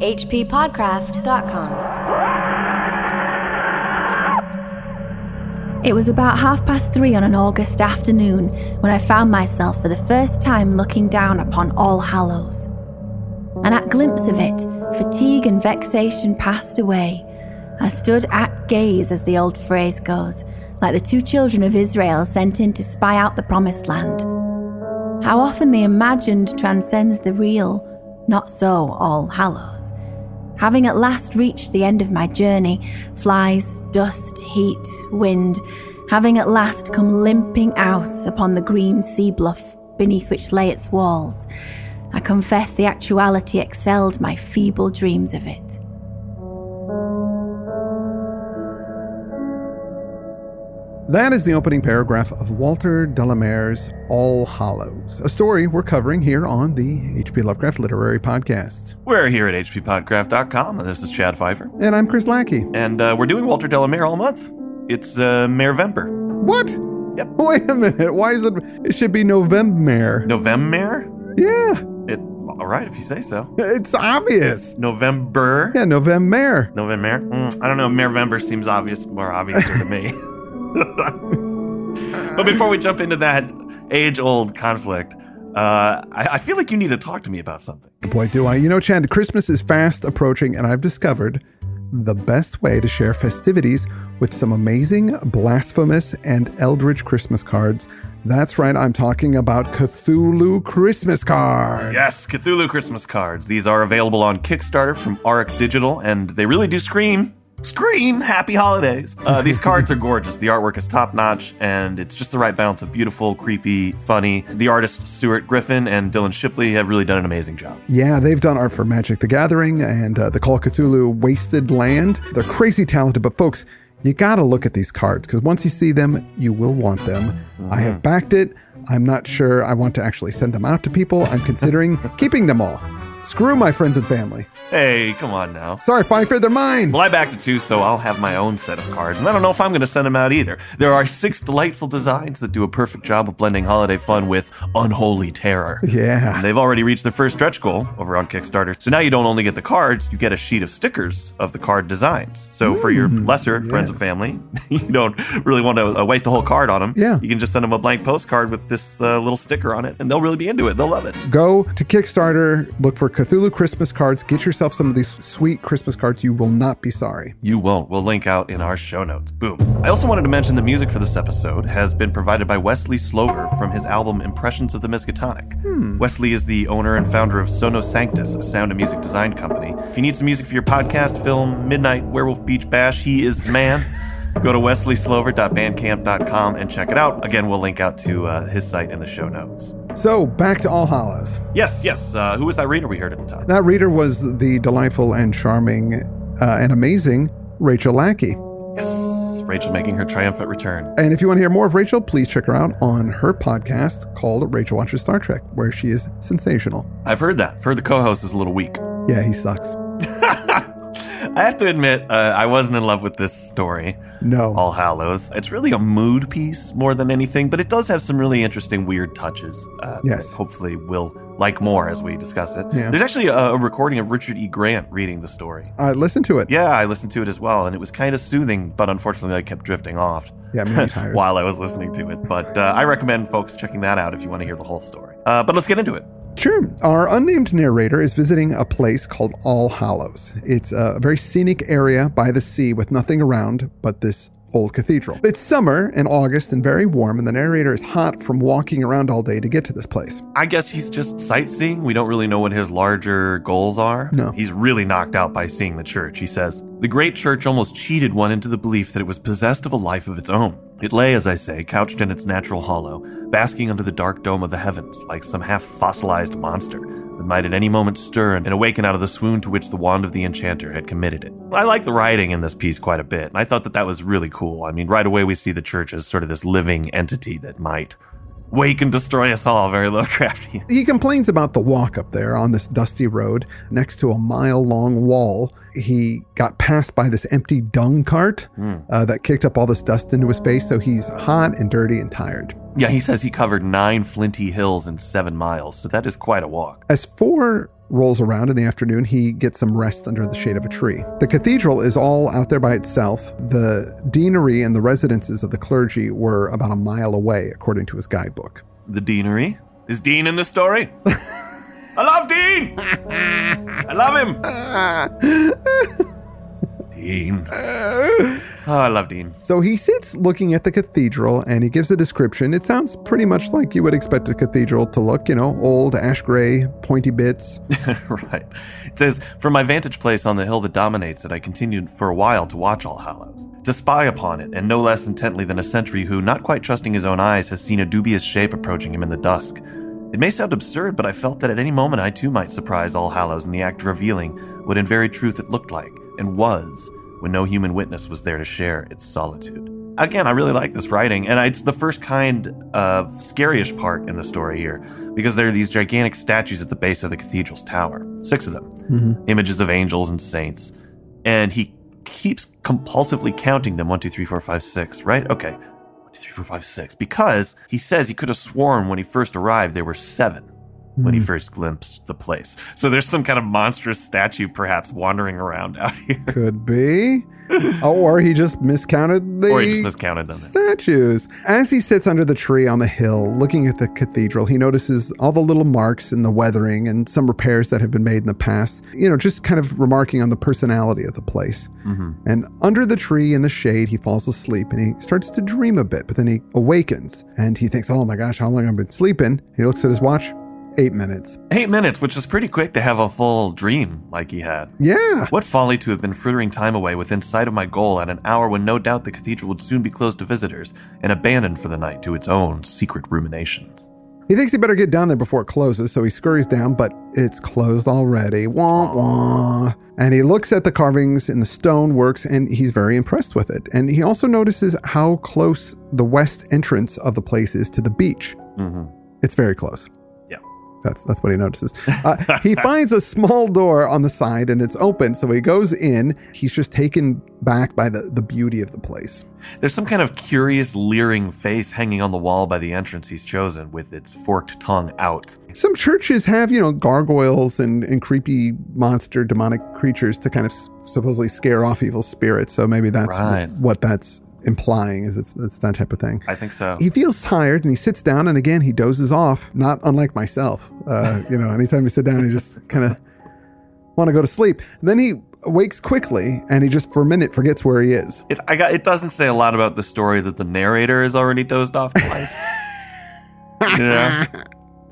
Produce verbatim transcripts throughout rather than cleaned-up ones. H P Podcraft dot com. It was about half past three on an August afternoon when I found myself for the first time looking down upon All Hallows. And at glimpse of it, fatigue and vexation passed away. I stood at gaze, as the old phrase goes, like the two children of Israel sent in to spy out the promised land. How often the imagined transcends the real, not so All Hallows. Having at last reached the end of my journey, flies, dust, heat, wind, having at last come limping out upon the green sea bluff beneath which lay its walls, I confess the actuality excelled my feeble dreams of it. That is the opening paragraph of Walter de la Mare's All Hallows, a story we're covering here on the H P Lovecraft Literary Podcast. We're here at H P Podcraft dot com, and this is Chad Pfeiffer. And I'm Chris Lackey. And uh, we're doing Walter de la Mare all month. It's uh, Marevember. What? Yep. Wait a minute. Why is it? It should be November. November? Yeah. It. All right, if you say so. It's obvious. November. Yeah, November. November. Mm, I don't know. Marevember seems obvious, more obviously to me. But before we jump into that age-old conflict, uh, I, I feel like you need to talk to me about something. Boy, do I. You know, Chad, Christmas is fast approaching, and I've discovered the best way to share festivities with some amazing, blasphemous, and eldritch Christmas cards. That's right, I'm talking about Cthulhu Christmas cards. Yes, Cthulhu Christmas cards. These are available on Kickstarter from A R C Digital, and they really do scream. Scream happy holidays. Uh, these cards are gorgeous. The artwork is top-notch, and it's just the right balance of beautiful, creepy, funny. The artists Stuart Griffin and Dylan Shipley have really done an amazing job. Yeah, they've done art for Magic the Gathering and uh, the Call of Cthulhu Wasted Land. They're crazy talented, but folks, you gotta look at these cards, because once you see them, you will want them. Mm-hmm. I have backed it. I'm not sure I want to actually send them out to people. I'm considering keeping them all. Screw my friends and family. Hey, come on now. Sorry, Pfeiffer, they're mine. Well, I backed it too, so I'll have my own set of cards. And I don't know if I'm going to send them out either. There are six delightful designs that do a perfect job of blending holiday fun with unholy terror. Yeah. And they've already reached their first stretch goal over on Kickstarter. So now you don't only get the cards, you get a sheet of stickers of the card designs. So Ooh, for your lesser yeah. friends and family, you don't really want to waste the whole card on them. Yeah. You can just send them a blank postcard with this uh, little sticker on it, and they'll really be into it. They'll love it. Go to Kickstarter, look for Cthulhu Christmas cards. Get yourself some of these sweet Christmas cards. You will not be sorry. You won't. We'll link out in our show notes. Boom. I also wanted to mention the music for this episode has been provided by Wesley Slover from his album Impressions of the Miskatonic. Hmm. Wesley is the owner and founder of Sono Sanctus, a sound and music design company. If you need some music for your podcast, film, Midnight, Werewolf Beach Bash, he is the man. Go to wesley slover dot bandcamp dot com and check it out. Again, we'll link out to uh, his site in the show notes. So, back to All Hallows. Yes, yes. Uh, who was that reader we heard at the top? That reader was the delightful and charming uh, and amazing Rachel Lackey. Yes, Rachel making her triumphant return. And if you want to hear more of Rachel, please check her out on her podcast called Rachel Watches Star Trek, where she is sensational. I've heard that. I've heard the co-host is a little weak. Yeah, he sucks. I have to admit, uh, I wasn't in love with this story. No. All Hallows. It's really a mood piece more than anything, but it does have some really interesting, weird touches. Uh, yes. Hopefully we'll like more as we discuss it. Yeah. There's actually a, a recording of Richard E. Grant reading the story. I listened to it. Yeah, I listened to it as well, and it was kind of soothing, but unfortunately I kept drifting off yeah, I'm tired. while I was listening to it. But uh, I recommend folks checking that out if you want to hear the whole story. Uh, but let's get into it. Sure. Our unnamed narrator is visiting a place called All Hallows. It's a very scenic area by the sea with nothing around but this old cathedral. It's summer in August and very warm, and the narrator is hot from walking around all day to get to this place. I guess he's just sightseeing. We don't really know what his larger goals are. No. He's really knocked out by seeing the church. He says, "The great church almost cheated one into the belief that it was possessed of a life of its own. It lay, as I say, couched in its natural hollow, basking under the dark dome of the heavens, like some half-fossilized monster that might at any moment stir and awaken out of the swoon to which the wand of the enchanter had committed it." I like the writing in this piece quite a bit, and I thought that that was really cool. I mean, right away we see the church as sort of this living entity that might wake and destroy us all, very Lovecraftian. He complains about the walk up there on this dusty road next to a mile-long wall. He got passed by this empty dung cart mm. uh, that kicked up all this dust into his face, so he's hot and dirty and tired. Yeah, he says he covered nine flinty hills in seven miles, so that is quite a walk. As for rolls around in the afternoon, he gets some rest under the shade of a tree. The cathedral is all out there by itself. The deanery and the residences of the clergy were about a mile away, according to his guidebook. The deanery? Is Dean in this story? I love Dean! I love him! Dean. Oh, I love Dean. So he sits looking at the cathedral and he gives a description. It sounds pretty much like you would expect a cathedral to look, you know, old, ash gray, pointy bits. Right. It says, from my vantage place on the hill that dominates it, I continued for a while to watch All Hallows, to spy upon it, and no less intently than a sentry who, not quite trusting his own eyes, has seen a dubious shape approaching him in the dusk. It may sound absurd, but I felt that at any moment I too might surprise All Hallows in the act of revealing what in very truth it looked like, and was, when no human witness was there to share its solitude. Again, I really like this writing, and it's the first kind of scariest part in the story here, because there are these gigantic statues at the base of the cathedral's tower, six of them, mm-hmm. images of angels and saints, and he keeps compulsively counting them, one, two, three, four, five, six, right? Okay, one, two, three, four, five, six, because he says he could have sworn when he first arrived there were seven. When he first glimpsed the place. So there's some kind of monstrous statue perhaps wandering around out here. Could be. Oh, or he just miscounted the or he just miscounted them. Statues. As he sits under the tree on the hill, looking at the cathedral, he notices all the little marks in the weathering and some repairs that have been made in the past, you know, just kind of remarking on the personality of the place. Mm-hmm. And under the tree in the shade, he falls asleep and he starts to dream a bit, but then he awakens and he thinks, oh my gosh, how long have I been sleeping? He looks at his watch. Eight minutes. Eight minutes, which is pretty quick to have a full dream like he had. Yeah. What folly to have been frittering time away within sight of my goal at an hour when no doubt the cathedral would soon be closed to visitors and abandoned for the night to its own secret ruminations. He thinks he better get down there before it closes, so he scurries down, but it's closed already. Wah, wah. And he looks at the carvings in the stone works, and he's very impressed with it. And he also notices how close the west entrance of the place is to the beach. Mm-hmm. It's very close. That's that's what he notices. Uh, he finds a small door on the side and it's open. So he goes in. He's just taken back by the, the beauty of the place. There's some kind of curious, leering face hanging on the wall by the entrance he's chosen with its forked tongue out. Some churches have, you know, gargoyles and, and creepy monster demonic creatures to kind of s- supposedly scare off evil spirits. So maybe that's right. what, what that's implying is it's, it's that type of thing. I think so. He feels tired and he sits down and again he dozes off, not unlike myself. Uh, you know, anytime you sit down, you just kind of want to go to sleep. And then he wakes quickly and he just for a minute forgets where he is. It, I got, it doesn't say a lot about the story that the narrator has already dozed off twice. You know?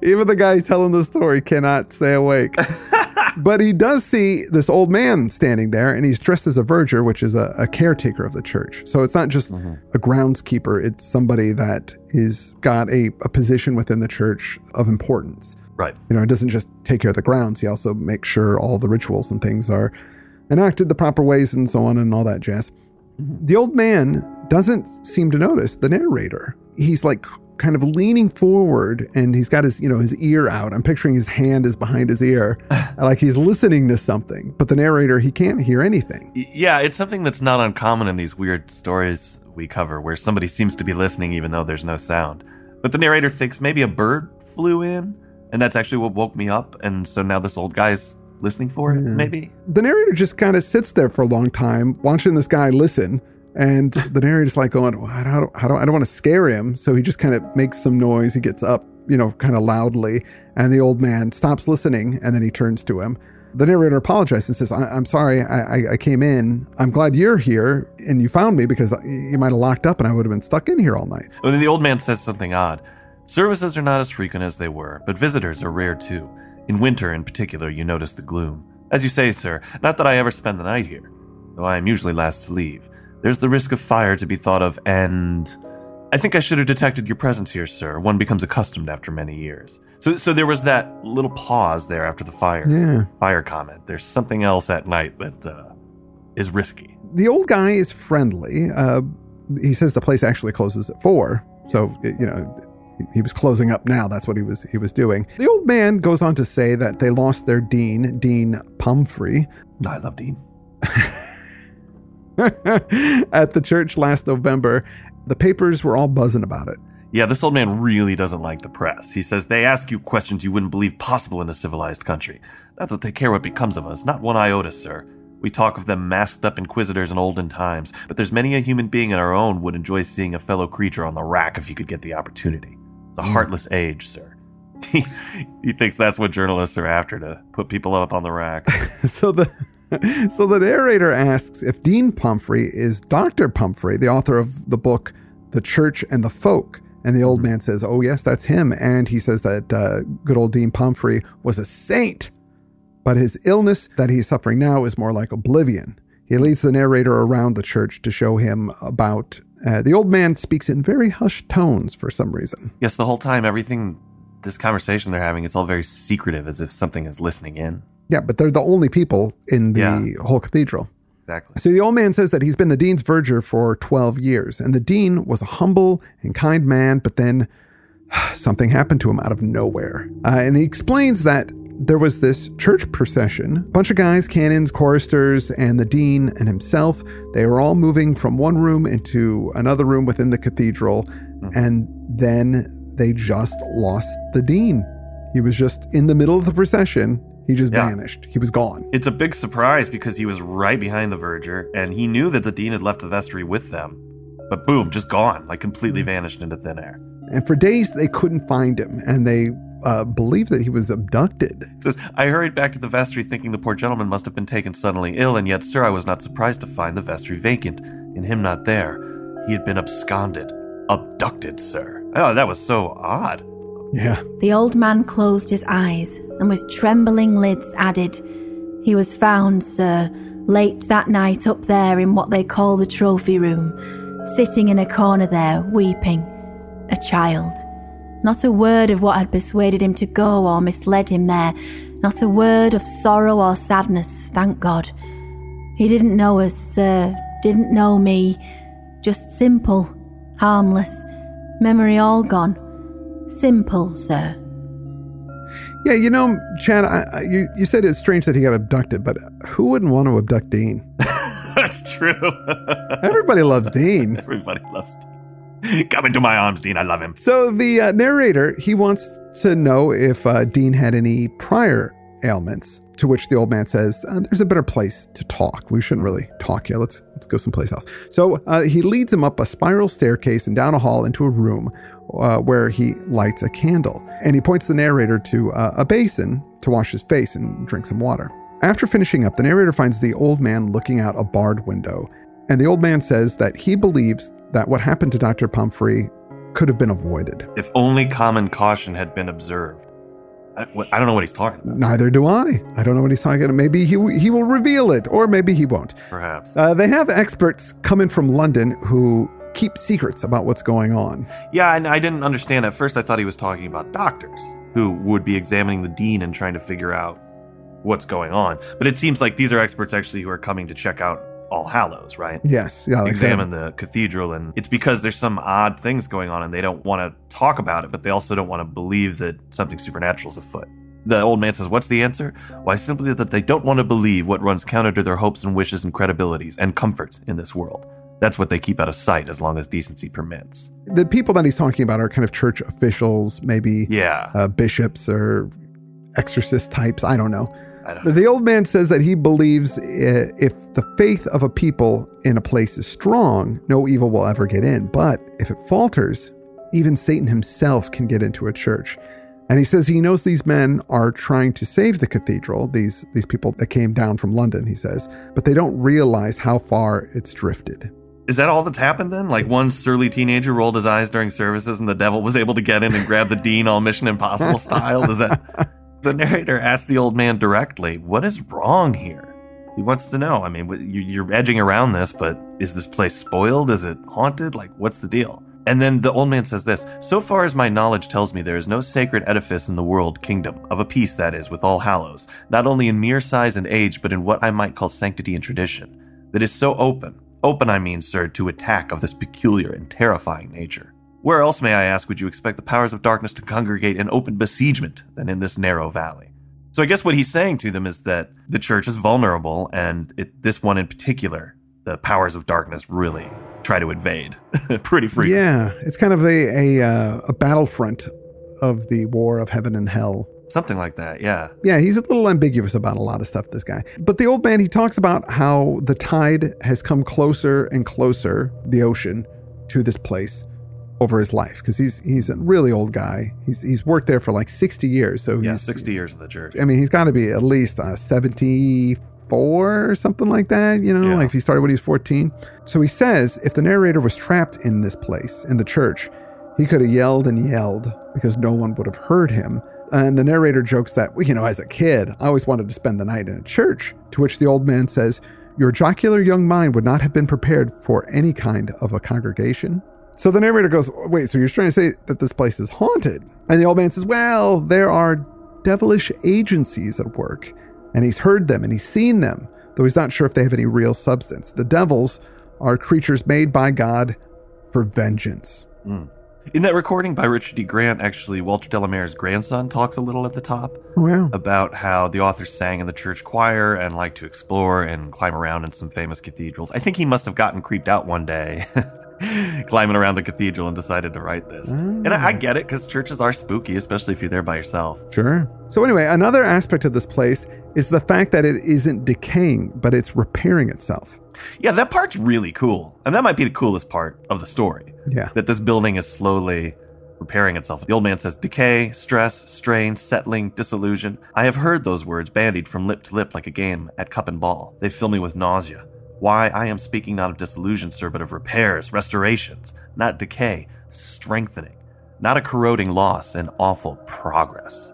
Even the guy telling the story cannot stay awake. But he does see this old man standing there, and he's dressed as a verger, which is a, a caretaker of the church. So it's not just mm-hmm. a groundskeeper. It's somebody that is got a, a position within the church of importance. Right. You know, it doesn't just take care of the grounds. He also makes sure all the rituals and things are enacted the proper ways and so on and all that jazz. Mm-hmm. The old man doesn't seem to notice the narrator. He's like kind of leaning forward and he's got his, you know, his ear out. I'm picturing his hand is behind his ear. Like he's listening to something, but the narrator, he can't hear anything. Yeah. It's something that's not uncommon in these weird stories we cover where somebody seems to be listening, even though there's no sound, but the narrator thinks maybe a bird flew in and that's actually what woke me up. And so now this old guy's listening for it. Yeah. Maybe the narrator just kind of sits there for a long time, watching this guy listen. And the narrator's like going, well, I don't, I don't, I don't want to scare him. So he just kind of makes some noise. He gets up, you know, kind of loudly. And the old man stops listening. And then he turns to him. The narrator apologizes and says, I, I'm sorry. I, I came in. I'm glad you're here and you found me because you might have locked up and I would have been stuck in here all night. Well, then the old man says something odd. Services are not as frequent as they were, but visitors are rare too. In winter in particular, you notice the gloom. As you say, sir, not that I ever spend the night here, though I am usually last to leave. There's the risk of fire to be thought of, and I think I should have detected your presence here, sir. One becomes accustomed after many years. So so there was that little pause there after the fire yeah. fire comment. There's something else at night that uh, is risky. The old guy is friendly. Uh, he says the place actually closes at four. So, you know, he was closing up now. That's what he was he was doing. The old man goes on to say that they lost their dean, Dean Pomfrey. I love Dean. At the church last November, the papers were all buzzing about it. Yeah, this old man really doesn't like the press. He says they ask you questions you wouldn't believe possible in a civilized country. Not that they care what becomes of us, not one iota, sir. We talk of them masked up inquisitors in olden times, but there's many a human being in our own would enjoy seeing a fellow creature on the rack if he could get the opportunity. The heartless age, sir. He, he thinks that's what journalists are after, to put people up on the rack. So the so the narrator asks if Dean Pomfrey is Doctor Pomfrey, the author of the book The Church and the Folk. And the old man says, oh, yes, that's him. And he says that uh, good old Dean Pomfrey was a saint, but his illness that he's suffering now is more like oblivion. He leads the narrator around the church to show him about... Uh, the old man speaks in very hushed tones for some reason. Yes, the whole time, everything... This conversation they're having, it's all very secretive, as if something is listening in. Yeah, but they're the only people in the yeah. whole cathedral. Exactly. So the old man says that he's been the dean's verger for twelve years, and the dean was a humble and kind man, but then something happened to him out of nowhere. Uh, and he explains that there was this church procession, a bunch of guys, canons, choristers, and the dean and himself. They were all moving from one room into another room within the cathedral, mm-hmm. and then... they just lost the dean. He was just in the middle of the procession. He just yeah. vanished. He was gone. It's a big surprise because he was right behind the verger, and he knew that the dean had left the vestry with them. But boom, just gone, like completely vanished into thin air. And for days, they couldn't find him, and they uh, believed that he was abducted. It says, I hurried back to the vestry thinking the poor gentleman must have been taken suddenly ill, and yet, sir, I was not surprised to find the vestry vacant, and him not there. He had been absconded. Abducted, sir. Oh, that was so odd. Yeah. The old man closed his eyes and with trembling lids added, he was found, sir, late that night up there in what they call the trophy room, sitting in a corner there, weeping. A child. Not a word of what had persuaded him to go or misled him there. Not a word of sorrow or sadness, thank God. He didn't know us, sir. Didn't know me. Just simple, harmless. Memory all gone. Simple, sir. Yeah, you know, Chad, I, I, you, you said it's strange that he got abducted, but who wouldn't want to abduct Dean? That's true. Everybody loves Dean. Everybody loves Dean. Come into my arms, Dean. I love him. So the uh, narrator, he wants to know if uh, Dean had any prior ailments, to which the old man says, uh, there's a better place to talk. We shouldn't really talk here. Let's let's go someplace else. So uh, he leads him up a spiral staircase and down a hall into a room uh, where he lights a candle. And he points the narrator to uh, a basin to wash his face and drink some water. After finishing up, the narrator finds the old man looking out a barred window. And the old man says that he believes that what happened to Doctor Pomfrey could have been avoided. If only common caution had been observed. I don't know what he's talking about. Neither do I. I don't know what he's talking about. Maybe he he will reveal it, or maybe he won't. Perhaps. Uh, they have experts coming from London who keep secrets about what's going on. Yeah, and I didn't understand. At first, I thought he was talking about doctors who would be examining the dean and trying to figure out what's going on. But it seems like these are experts actually who are coming to check out All Hallows, right? Yes. Yeah, examine exactly. the cathedral, and it's because there's some odd things going on and they don't want to talk about it, but they also don't want to believe that something supernatural is afoot. The old man says, what's the answer? Why, simply that they don't want to believe what runs counter to their hopes and wishes and credibilities and comforts in this world. That's what they keep out of sight as long as decency permits. The people that he's talking about are kind of church officials, maybe yeah. uh, bishops or exorcist types. I don't know. The old man says that he believes if the faith of a people in a place is strong, no evil will ever get in. But if it falters, even Satan himself can get into a church. And he says he knows these men are trying to save the cathedral, these these people that came down from London, he says, but they don't realize how far it's drifted. Is that all that's happened then? Like one surly teenager rolled his eyes during services and the devil was able to get in and grab the dean all Mission Impossible style? Is that... The narrator asks the old man directly, what is wrong here? He wants to know. I mean, you're edging around this, but is this place spoiled? Is it haunted? Like, what's the deal? And then the old man says this, so far as my knowledge tells me, there is no sacred edifice in the world kingdom, of a piece that is, with All Hallows, not only in mere size and age, but in what I might call sanctity and tradition, that is so open, open I mean, sir, to attack of this peculiar and terrifying nature. Where else, may I ask, would you expect the powers of darkness to congregate in open besiegement than in this narrow valley? So I guess what he's saying to them is that the church is vulnerable, and it, this one in particular, the powers of darkness really try to invade pretty frequently. Yeah, it's kind of a a, uh, a battlefront of the war of heaven and hell. Something like that, yeah. Yeah, he's a little ambiguous about a lot of stuff, this guy. But the old man, he talks about how the tide has come closer and closer, the ocean, to this place over his life. Because he's he's a really old guy. He's he's worked there for like sixty years. So yeah, he's, sixty years in the church. I mean, he's got to be at least uh, seventy-four or something like that, you know, yeah. Like if he started when he was fourteen. So he says if the narrator was trapped in this place, in the church, he could have yelled and yelled because no one would have heard him. And the narrator jokes that, you know, as a kid, I always wanted to spend the night in a church, to which the old man says, your jocular young mind would not have been prepared for any kind of a congregation. So the narrator goes, wait, so you're trying to say that this place is haunted? And the old man says, well, there are devilish agencies at work, and he's heard them and he's seen them, though he's not sure if they have any real substance. The devils are creatures made by God for vengeance. Mm. In that recording by Richard E. Grant, actually, Walter de la Mare's grandson talks a little at the top oh, yeah. about how the author sang in the church choir and liked to explore and climb around in some famous cathedrals. I think he must have gotten creeped out one day climbing around the cathedral and decided to write this. Mm. And I, I get it, because churches are spooky, especially if you're there by yourself. Sure. So anyway, another aspect of this place is the fact that it isn't decaying, but it's repairing itself. Yeah, that part's really cool. And that might be the coolest part of the story. Yeah. That this building is slowly repairing itself. The old man says, decay, stress, strain, settling, disillusion. I have heard those words bandied from lip to lip like a game at cup and ball. They fill me with nausea. Why, I am speaking not of disillusion, sir, but of repairs, restorations, not decay, strengthening, not a corroding loss, an awful progress.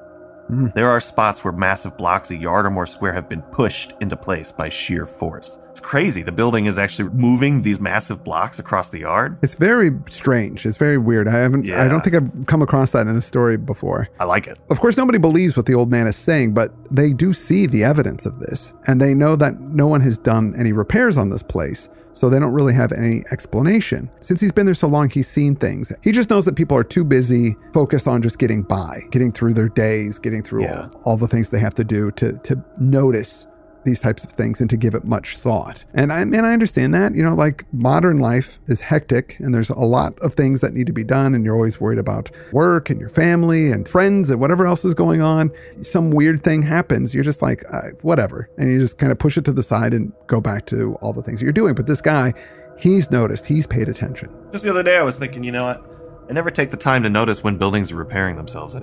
Mm. There are spots where massive blocks a yard or more square have been pushed into place by sheer force. It's crazy. The building is actually moving these massive blocks across the yard. It's very strange. It's very weird. I haven't, yeah. I don't think I've come across that in a story before. I like it. Of course, nobody believes what the old man is saying, but they do see the evidence of this, and they know that no one has done any repairs on this place. So they don't really have any explanation. Since he's been there so long, he's seen things. He just knows that people are too busy, focused on just getting by, getting through their days, getting through yeah. all, all the things they have to do to to notice these types of things and to give it much thought. And I and I understand that, you know, like modern life is hectic and there's a lot of things that need to be done and you're always worried about work and your family and friends and whatever else is going on. Some weird thing happens. You're just like, uh, whatever. And you just kind of push it to the side and go back to all the things you're doing. But this guy, he's noticed, he's paid attention. Just the other day I was thinking, you know what? I never take the time to notice when buildings are repairing themselves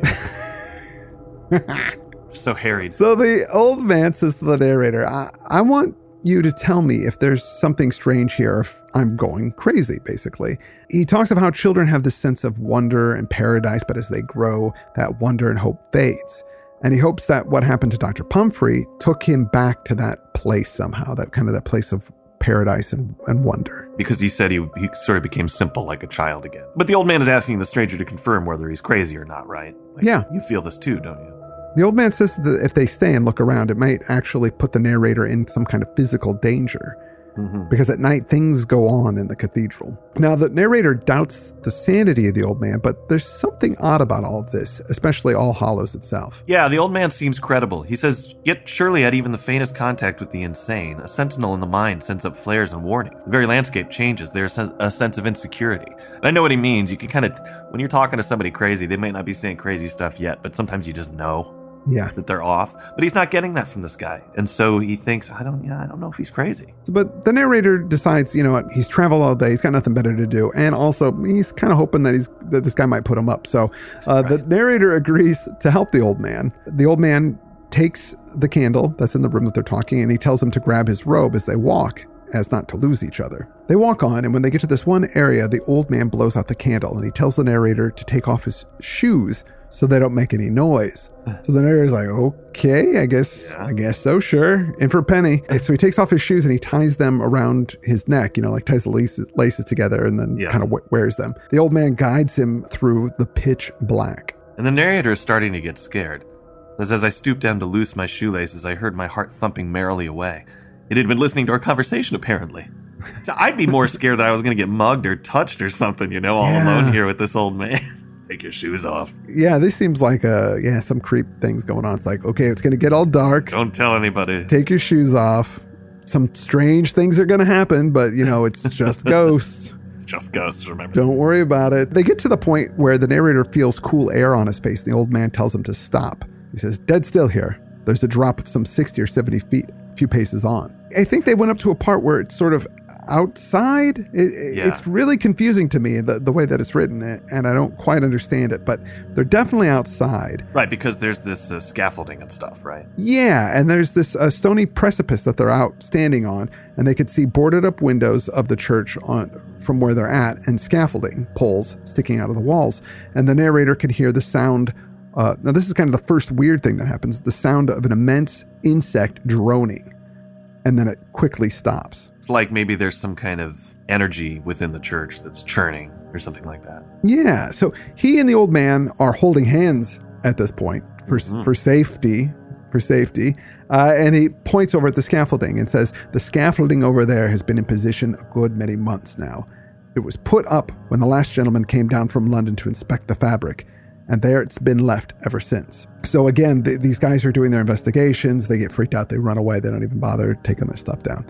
anymore. So harried. So the old man says to the narrator, I, I want you to tell me if there's something strange here, if I'm going crazy, basically. He talks of how children have this sense of wonder and paradise, but as they grow, that wonder and hope fades. And he hopes that what happened to Doctor Pomfrey took him back to that place somehow, that kind of that place of paradise and, and wonder. Because he said he, he sort of became simple like a child again. But the old man is asking the stranger to confirm whether he's crazy or not, right? Like, yeah. You feel this too, don't you? The old man says that if they stay and look around, it might actually put the narrator in some kind of physical danger mm-hmm. because at night things go on in the cathedral. Now, the narrator doubts the sanity of the old man, but there's something odd about all of this, especially All Hallows itself. Yeah, the old man seems credible. He says, yet surely at even the faintest contact with the insane, a sentinel in the mind sends up flares and warnings. The very landscape changes. There's a sense of insecurity. And I know what he means. You can kind of, when you're talking to somebody crazy, they may not be saying crazy stuff yet, but sometimes you just know. Yeah, that they're off, but he's not getting that from this guy, and so he thinks, I don't, yeah, I don't know if he's crazy. But the narrator decides, you know what? He's traveled all day; he's got nothing better to do, and also he's kind of hoping that he's that this guy might put him up. So uh, right. The narrator agrees to help the old man. The old man takes the candle that's in the room that they're talking, and he tells him to grab his robe as they walk, as not to lose each other. They walk on, and when they get to this one area, the old man blows out the candle, and he tells the narrator to take off his shoes. So they don't make any noise. So the narrator's like, okay, I guess, yeah. I guess so, sure. In for a penny. And so he takes off his shoes and he ties them around his neck, you know, like ties the laces, laces together and then yeah. kind of wears them. The old man guides him through the pitch black. And the narrator is starting to get scared. As, as I stooped down to loose my shoelaces, I heard my heart thumping merrily away. It had been listening to our conversation, apparently. So I'd be more scared that I was going to get mugged or touched or something, you know, all yeah. alone here with this old man. Take your shoes off. Yeah, this seems like a, yeah, some creep thing's going on. It's like, okay, it's going to get all dark. Don't tell anybody. Take your shoes off. Some strange things are going to happen, but, you know, it's just ghosts. It's just ghosts, remember. Don't worry about it. They get to the point where the narrator feels cool air on his face, and the old man tells him to stop. He says, dead still here. There's a drop of some sixty or seventy feet, a few paces on. I think they went up to a part where it's sort of outside. It, yeah. It's really confusing to me, the, the way that it's written, and I don't quite understand it, but they're definitely outside. Right, because there's this uh, scaffolding and stuff, right? Yeah, and there's this uh, stony precipice that they're out standing on, and they could see boarded up windows of the church on from where they're at, and scaffolding poles sticking out of the walls, and the narrator can hear the sound. Uh, now, this is kind of the first weird thing that happens, the sound of an immense insect droning. And then it quickly stops. It's like maybe there's some kind of energy within the church that's churning or something like that. Yeah. So he and the old man are holding hands at this point for mm-hmm. for safety, for safety. Uh, and he points over at the scaffolding and says, the scaffolding over there has been in position a good many months now. It was put up when the last gentleman came down from London to inspect the fabric. And there it's been left ever since. So again, th- these guys are doing their investigations. They get freaked out. They run away. They don't even bother taking their stuff down.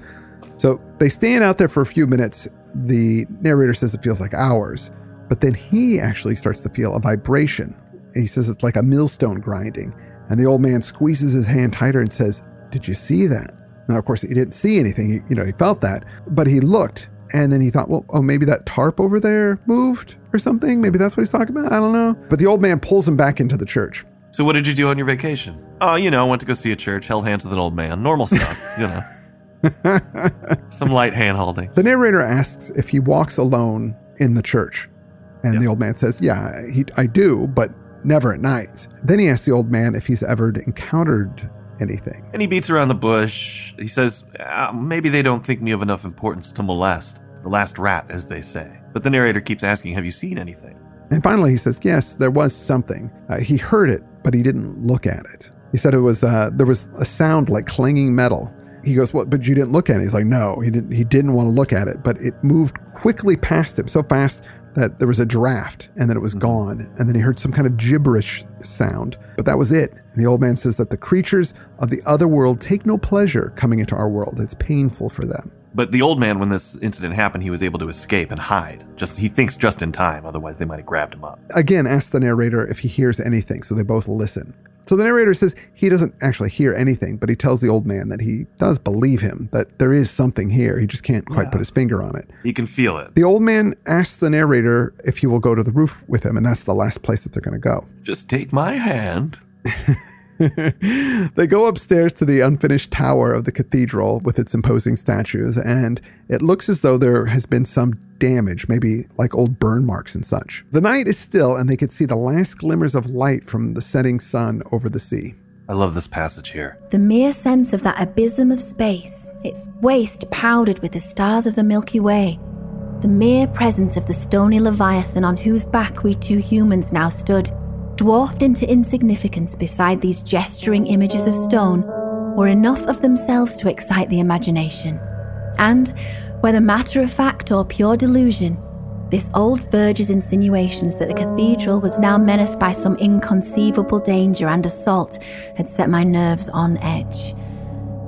So they stand out there for a few minutes. The narrator says it feels like hours. But then he actually starts to feel a vibration. He says it's like a millstone grinding. And the old man squeezes his hand tighter and says, did you see that? Now, of course, he didn't see anything. He, you know, he felt that. But he looked. And then he thought, well, oh, maybe that tarp over there moved or something. Maybe that's what he's talking about. I don't know. But the old man pulls him back into the church. So what did you do on your vacation? Oh, you know, went to go see a church, held hands with an old man. Normal stuff, you know. Some light hand holding. The narrator asks if he walks alone in the church. And yep. The old man says, yeah, he, I do, but never at night. Then he asks the old man if he's ever encountered anything. And he beats around the bush. He says, uh, maybe they don't think me of enough importance to molest. The last rat, as they say. But the narrator keeps asking, have you seen anything? And finally he says, yes, there was something. Uh, he heard it, but he didn't look at it. He said it was, uh, there was a sound like clanging metal. He goes, what, but you didn't look at it? He's like, no, he didn't, he didn't want to look at it, but it moved quickly past him, so fast that there was a draft, and then it was gone. And then he heard some kind of gibberish sound, but that was it. And the old man says that the creatures of the other world take no pleasure coming into our world. It's painful for them. But the old man, when this incident happened, he was able to escape and hide. Just, he thinks just in time, otherwise they might have grabbed him up. Again, asks the narrator if he hears anything, so they both listen. So the narrator says he doesn't actually hear anything, but he tells the old man that he does believe him, that there is something here. He just can't quite yeah. put his finger on it. He can feel it. The old man asks the narrator if he will go to the roof with him, and that's the last place that they're going to go. Just take my hand. They go upstairs to the unfinished tower of the cathedral with its imposing statues, and it looks as though there has been some damage, maybe like old burn marks and such. The night is still, and they could see the last glimmers of light from the setting sun over the sea. I love this passage here. The mere sense of that abysm of space, its waste powdered with the stars of the Milky Way, the mere presence of the stony Leviathan on whose back we two humans now stood, dwarfed into insignificance beside these gesturing images of stone, were enough of themselves to excite the imagination. And, whether matter of fact or pure delusion, this old verger's insinuations that the cathedral was now menaced by some inconceivable danger and assault had set my nerves on edge.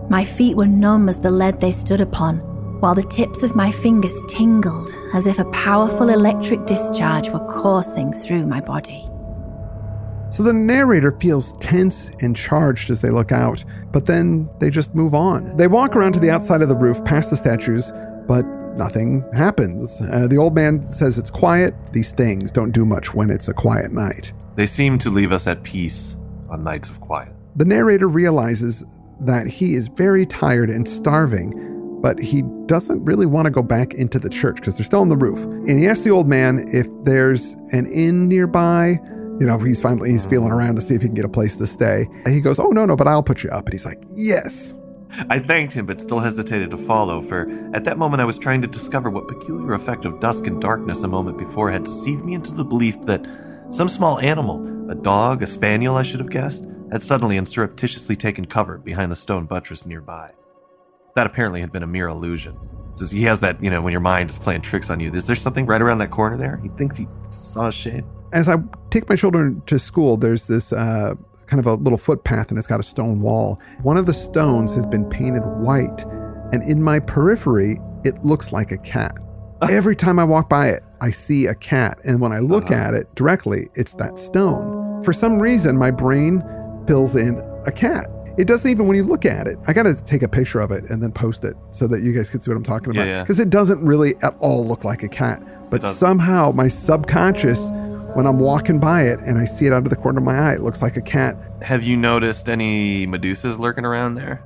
My feet were numb as the lead they stood upon, while the tips of my fingers tingled as if a powerful electric discharge were coursing through my body. So the narrator feels tense and charged as they look out, but then they just move on. They walk around to the outside of the roof, past the statues, but nothing happens. Uh, the old man says it's quiet. These things don't do much when it's a quiet night. They seem to leave us at peace on nights of quiet. The narrator realizes that he is very tired and starving, but he doesn't really want to go back into the church because they're still on the roof. And he asks the old man if there's an inn nearby. You know, he's finally, he's feeling around to see if he can get a place to stay. And he goes, oh, no, no, but I'll put you up. And he's like, yes. I thanked him, but still hesitated to follow, for at that moment I was trying to discover what peculiar effect of dusk and darkness a moment before had deceived me into the belief that some small animal, a dog, a spaniel, I should have guessed, had suddenly and surreptitiously taken cover behind the stone buttress nearby. That apparently had been a mere illusion. So he has that, you know, when your mind is playing tricks on you. Is there something right around that corner there? He thinks he saw a shape. As I take my children to school, there's this uh, kind of a little footpath, and it's got a stone wall. One of the stones has been painted white, and in my periphery, it looks like a cat. Every time I walk by it, I see a cat. And when I look uh-huh. at it directly, it's that stone. For some reason, my brain fills in a cat. It doesn't even, when you look at it, I got to take a picture of it and then post it so that you guys can see what I'm talking about. Because yeah, yeah. it doesn't really at all look like a cat. But somehow my subconscious, when I'm walking by it and I see it out of the corner of my eye, it looks like a cat. Have you noticed any Medusas lurking around there?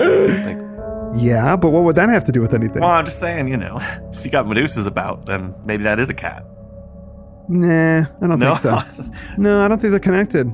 Like, yeah, but what would that have to do with anything? Well, I'm just saying, you know, if you got Medusas about, then maybe that is a cat. Nah, I don't no? think so. No, I don't think they're connected.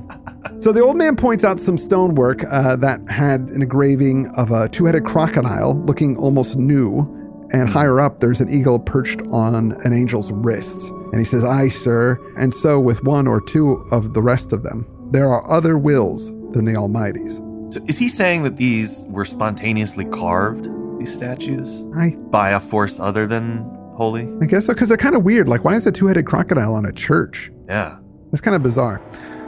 So the old man points out some stonework uh, that had an engraving of a two-headed crocodile looking almost new, and higher up there's an eagle perched on an angel's wrist. And he says, "Aye, sir." And so with one or two of the rest of them, there are other wills than the Almighty's. So is he saying that these were spontaneously carved, these statues, I, by a force other than holy? I guess so, because they're kind of weird. Like, why is a two-headed crocodile on a church? Yeah. That's kind of bizarre.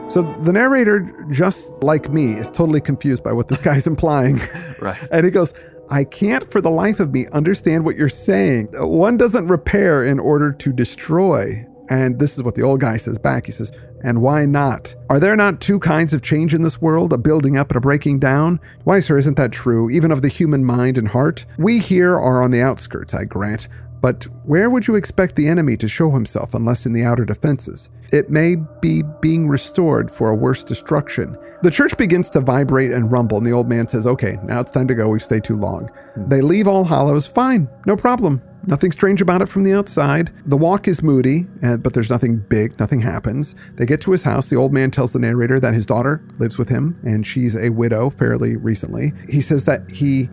So the narrator, just like me, is totally confused by what this guy's implying. Right. And he goes, "I can't for the life of me understand what you're saying. One doesn't repair in order to destroy." And this is what the old guy says back. He says, "And why not? Are there not two kinds of change in this world, a building up and a breaking down? Why, sir, isn't that true, even of the human mind and heart? We here are on the outskirts, I grant. But where would you expect the enemy to show himself unless in the outer defenses? It may be being restored for a worse destruction." The church begins to vibrate and rumble, and the old man says, "Okay, now it's time to go. We've stayed too long." They leave All Hallows. Fine, no problem. Nothing strange about it from the outside. The walk is moody, but there's nothing big. Nothing happens. They get to his house. The old man tells the narrator that his daughter lives with him, and she's a widow fairly recently. He says that he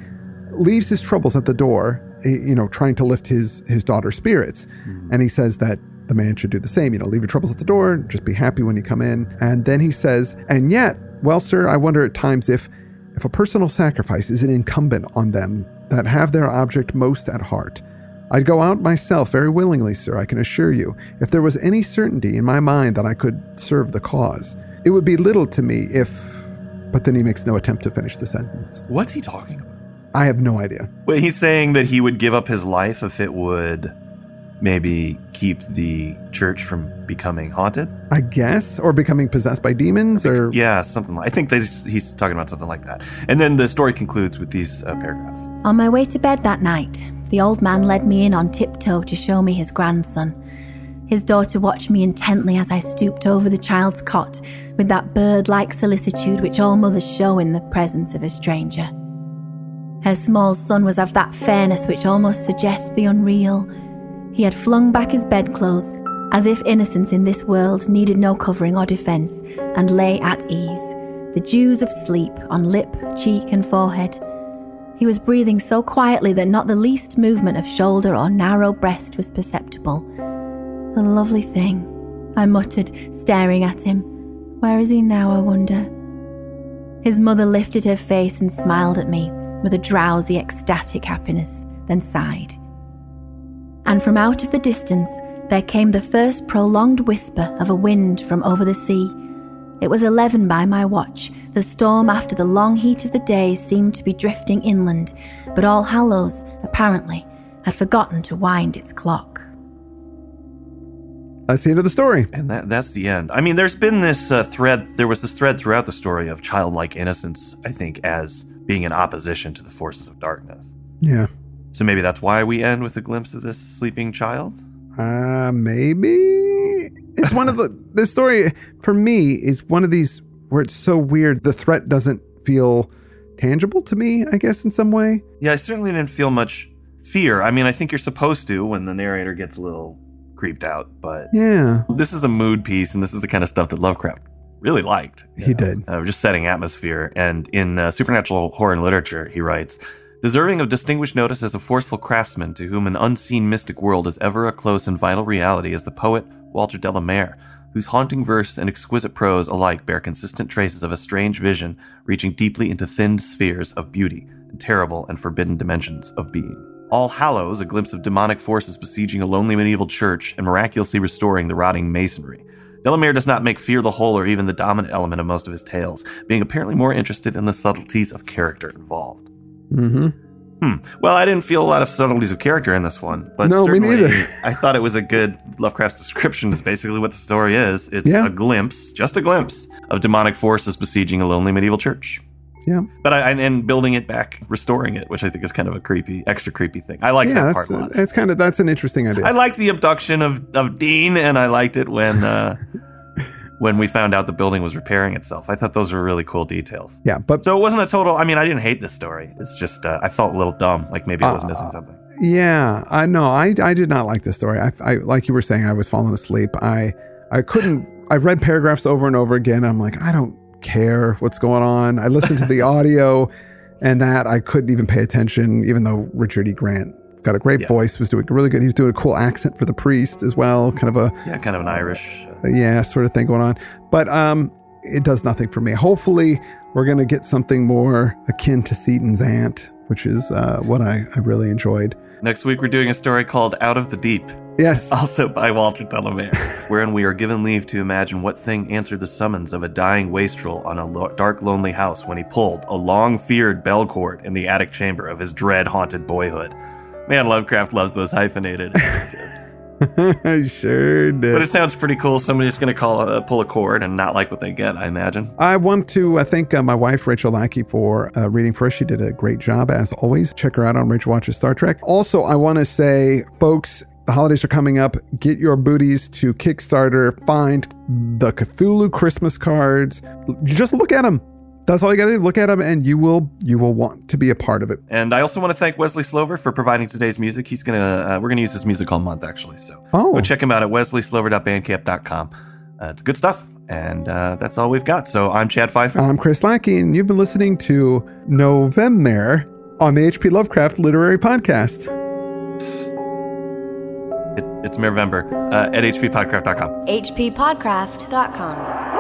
leaves his troubles at the door, you know, trying to lift his, his daughter's spirits. And he says that the man should do the same. You know, leave your troubles at the door. Just be happy when you come in. And then he says, "And yet, well, sir, I wonder at times if, if a personal sacrifice is an incumbent on them that have their object most at heart. I'd go out myself very willingly, sir, I can assure you, if there was any certainty in my mind that I could serve the cause. It would be little to me if..." But then he makes no attempt to finish the sentence. What's he talking about? I have no idea. Well, he's saying that he would give up his life if it would maybe keep the church from becoming haunted, I guess, or becoming possessed by demons, think, or... Yeah, something like... I think they just, he's talking about something like that. And then the story concludes with these uh, paragraphs. "On my way to bed that night, the old man led me in on tiptoe to show me his grandson. His daughter watched me intently as I stooped over the child's cot with that bird-like solicitude which all mothers show in the presence of a stranger. Her small son was of that fairness which almost suggests the unreal. He had flung back his bedclothes, as if innocence in this world needed no covering or defence, and lay at ease, the dews of sleep on lip, cheek and forehead. He was breathing so quietly that not the least movement of shoulder or narrow breast was perceptible. 'A lovely thing,' I muttered, staring at him. 'Where is he now, I wonder?' His mother lifted her face and smiled at me with a drowsy, ecstatic happiness, then sighed. And from out of the distance there came the first prolonged whisper of a wind from over the sea. It was eleven by my watch. The storm after the long heat of the day seemed to be drifting inland, but All Hallows, apparently, had forgotten to wind its clock." That's the end of the story. And that, that's the end. I mean, there's been this uh, thread, there was this thread throughout the story of childlike innocence, I think, as being in opposition to the forces of darkness. Yeah. So maybe that's why we end with a glimpse of this sleeping child? Uh, maybe... It's one of the, this story for me is one of these where it's so weird. The threat doesn't feel tangible to me, I guess, in some way. Yeah, I certainly didn't feel much fear. I mean, I think you're supposed to when the narrator gets a little creeped out, but yeah, this is a mood piece, and this is the kind of stuff that Lovecraft really liked. He know? did. Uh, just setting atmosphere. And in uh, supernatural horror and literature, he writes, "Deserving of distinguished notice as a forceful craftsman to whom an unseen mystic world is ever a close and vital reality is the poet Walter de la Mare, whose haunting verse and exquisite prose alike bear consistent traces of a strange vision reaching deeply into thinned spheres of beauty and terrible and forbidden dimensions of being. All Hallows, a glimpse of demonic forces besieging a lonely medieval church and miraculously restoring the rotting masonry. De la Mare does not make fear the whole or even the dominant element of most of his tales, being apparently more interested in the subtleties of character involved." Mm-hmm. Hmm. Well, I didn't feel a lot of subtleties of character in this one, but no, certainly me neither. I thought it was a good Lovecraft's description is basically what the story is. It's yeah. a glimpse, just a glimpse, of demonic forces besieging a lonely medieval church. Yeah. But I, and, and building it back, restoring it, which I think is kind of a creepy, extra creepy thing. I liked yeah, that part a lot. It's kind of, that's an interesting idea. I liked the abduction of, of Dean, and I liked it when, uh, when we found out the building was repairing itself. I thought those were really cool details. Yeah, but so it wasn't a total, I mean, I didn't hate this story. It's just, uh, I felt a little dumb. Like maybe I was uh, missing something. Yeah. I no, I, I did not like this story. I, I, like you were saying, I was falling asleep. I, I couldn't, I read paragraphs over and over again. I'm like, I don't care what's going on. I listened to the audio and that I couldn't even pay attention, even though Richard E. Grant got a great yeah. voice, was doing really good. He was doing a cool accent for the priest as well. Kind of a yeah, kind of an Irish uh, yeah sort of thing going on. But um, it does nothing for me. Hopefully, we're going to get something more akin to Seton's aunt, which is uh, what I, I really enjoyed. Next week, we're doing a story called Out of the Deep. Yes. Also by Walter de la Mare, wherein we are given leave to imagine what thing answered the summons of a dying wastrel on a lo- dark, lonely house when he pulled a long-feared bell cord in the attic chamber of his dread, haunted boyhood. Man, Lovecraft loves those hyphenated. I sure did. But it sounds pretty cool. Somebody's going to call a, pull a cord and not like what they get, I imagine. I want to uh, thank uh, my wife, Rachel Lackey, for uh, reading for us. She did a great job, as always. Check her out on Rachel Watches Star Trek. Also, I want to say, folks, the holidays are coming up. Get your booties to Kickstarter. Find the Cthulhu Christmas cards. Just look at them. That's all you got to do. Look at them, and you will you will want to be a part of it. And I also want to thank Wesley Slover for providing today's music. He's gonna uh, we're gonna use his music all month actually. So oh. go check him out at wesley slover dot bandcamp dot com. Uh, it's good stuff, and uh, that's all we've got. So I'm Chad Pfeiffer. I'm Chris Lackey, and you've been listening to November on the H P Lovecraft Literary Podcast. It, it's November uh, at h p podcraft dot com. h p podcraft dot com.